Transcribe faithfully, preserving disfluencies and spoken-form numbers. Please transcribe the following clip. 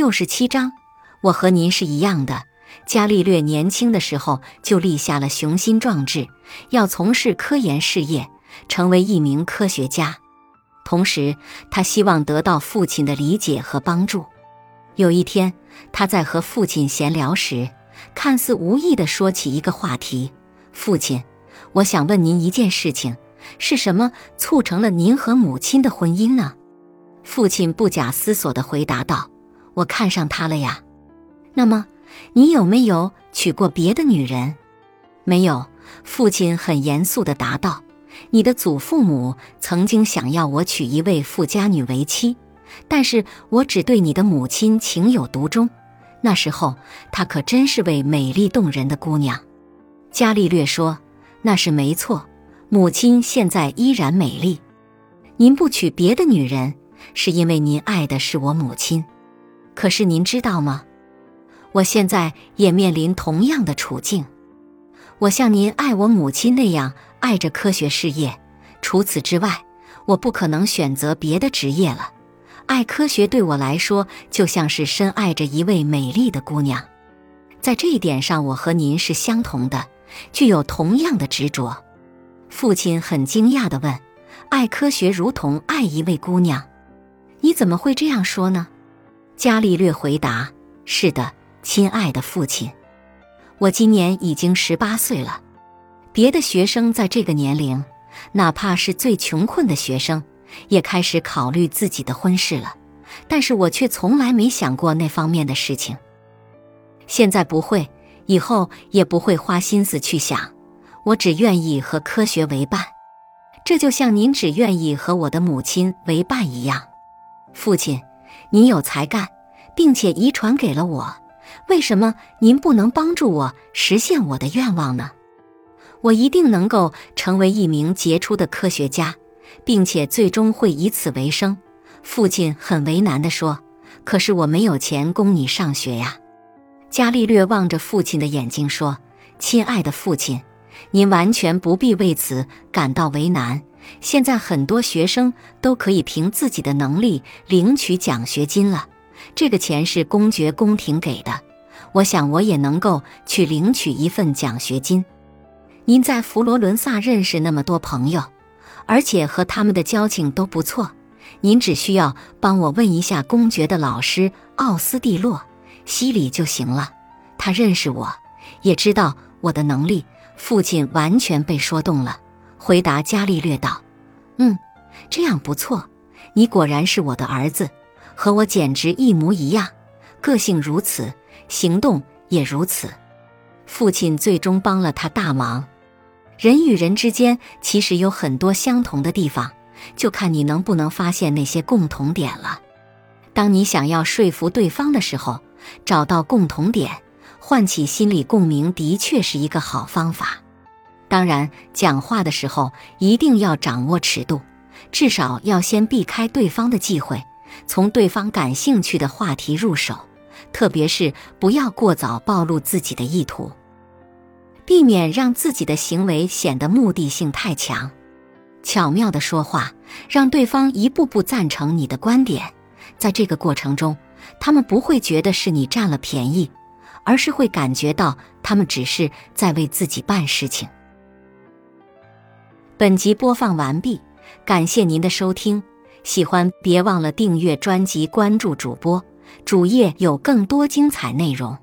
六十七章，我和您是一样的。伽利略年轻的时候就立下了雄心壮志，要从事科研事业，成为一名科学家。同时，他希望得到父亲的理解和帮助。有一天，他在和父亲闲聊时，看似无意地说起一个话题：父亲，我想问您一件事情，是什么促成了您和母亲的婚姻呢？父亲不假思索地回答道：我看上她了呀。那么，你有没有娶过别的女人？没有，父亲很严肃地答道。你的祖父母曾经想要我娶一位富家女为妻，但是我只对你的母亲情有独钟，那时候她可真是位美丽动人的姑娘。伽利略说：那是没错，母亲现在依然美丽。您不娶别的女人，是因为您爱的是我母亲。可是您知道吗？我现在也面临同样的处境。我像您爱我母亲那样爱着科学事业，除此之外，我不可能选择别的职业了。爱科学对我来说，就像是深爱着一位美丽的姑娘。在这一点上，我和您是相同的，具有同样的执着。父亲很惊讶地问：爱科学如同爱一位姑娘，你怎么会这样说呢？伽利略回答：是的，亲爱的父亲，我今年已经十八岁了。别的学生在这个年龄，哪怕是最穷困的学生，也开始考虑自己的婚事了，但是我却从来没想过那方面的事情。现在不会，以后也不会花心思去想，我只愿意和科学为伴。这就像您只愿意和我的母亲为伴一样。父亲，您有才干，并且遗传给了我，为什么您不能帮助我实现我的愿望呢？我一定能够成为一名杰出的科学家，并且最终会以此为生。父亲很为难地说：可是我没有钱供你上学呀。伽利略望着父亲的眼睛说：亲爱的父亲，您完全不必为此感到为难，现在很多学生都可以凭自己的能力领取奖学金了，这个钱是公爵宫廷给的，我想我也能够去领取一份奖学金。您在佛罗伦萨认识那么多朋友，而且和他们的交情都不错，您只需要帮我问一下公爵的老师奥斯蒂洛西里就行了，他认识我，也知道我的能力。父亲完全被说动了，回答伽利略道：嗯，这样不错，你果然是我的儿子，和我简直一模一样，个性如此，行动也如此。父亲最终帮了他大忙。人与人之间其实有很多相同的地方，就看你能不能发现那些共同点了。当你想要说服对方的时候，找到共同点，唤起心理共鸣的确是一个好方法。当然，讲话的时候一定要掌握尺度，至少要先避开对方的忌讳，从对方感兴趣的话题入手，特别是不要过早暴露自己的意图，避免让自己的行为显得目的性太强。巧妙的说话，让对方一步步赞成你的观点，在这个过程中，他们不会觉得是你占了便宜，而是会感觉到他们只是在为自己办事情。本集播放完毕，感谢您的收听，喜欢别忘了订阅专辑，关注主播，主页有更多精彩内容。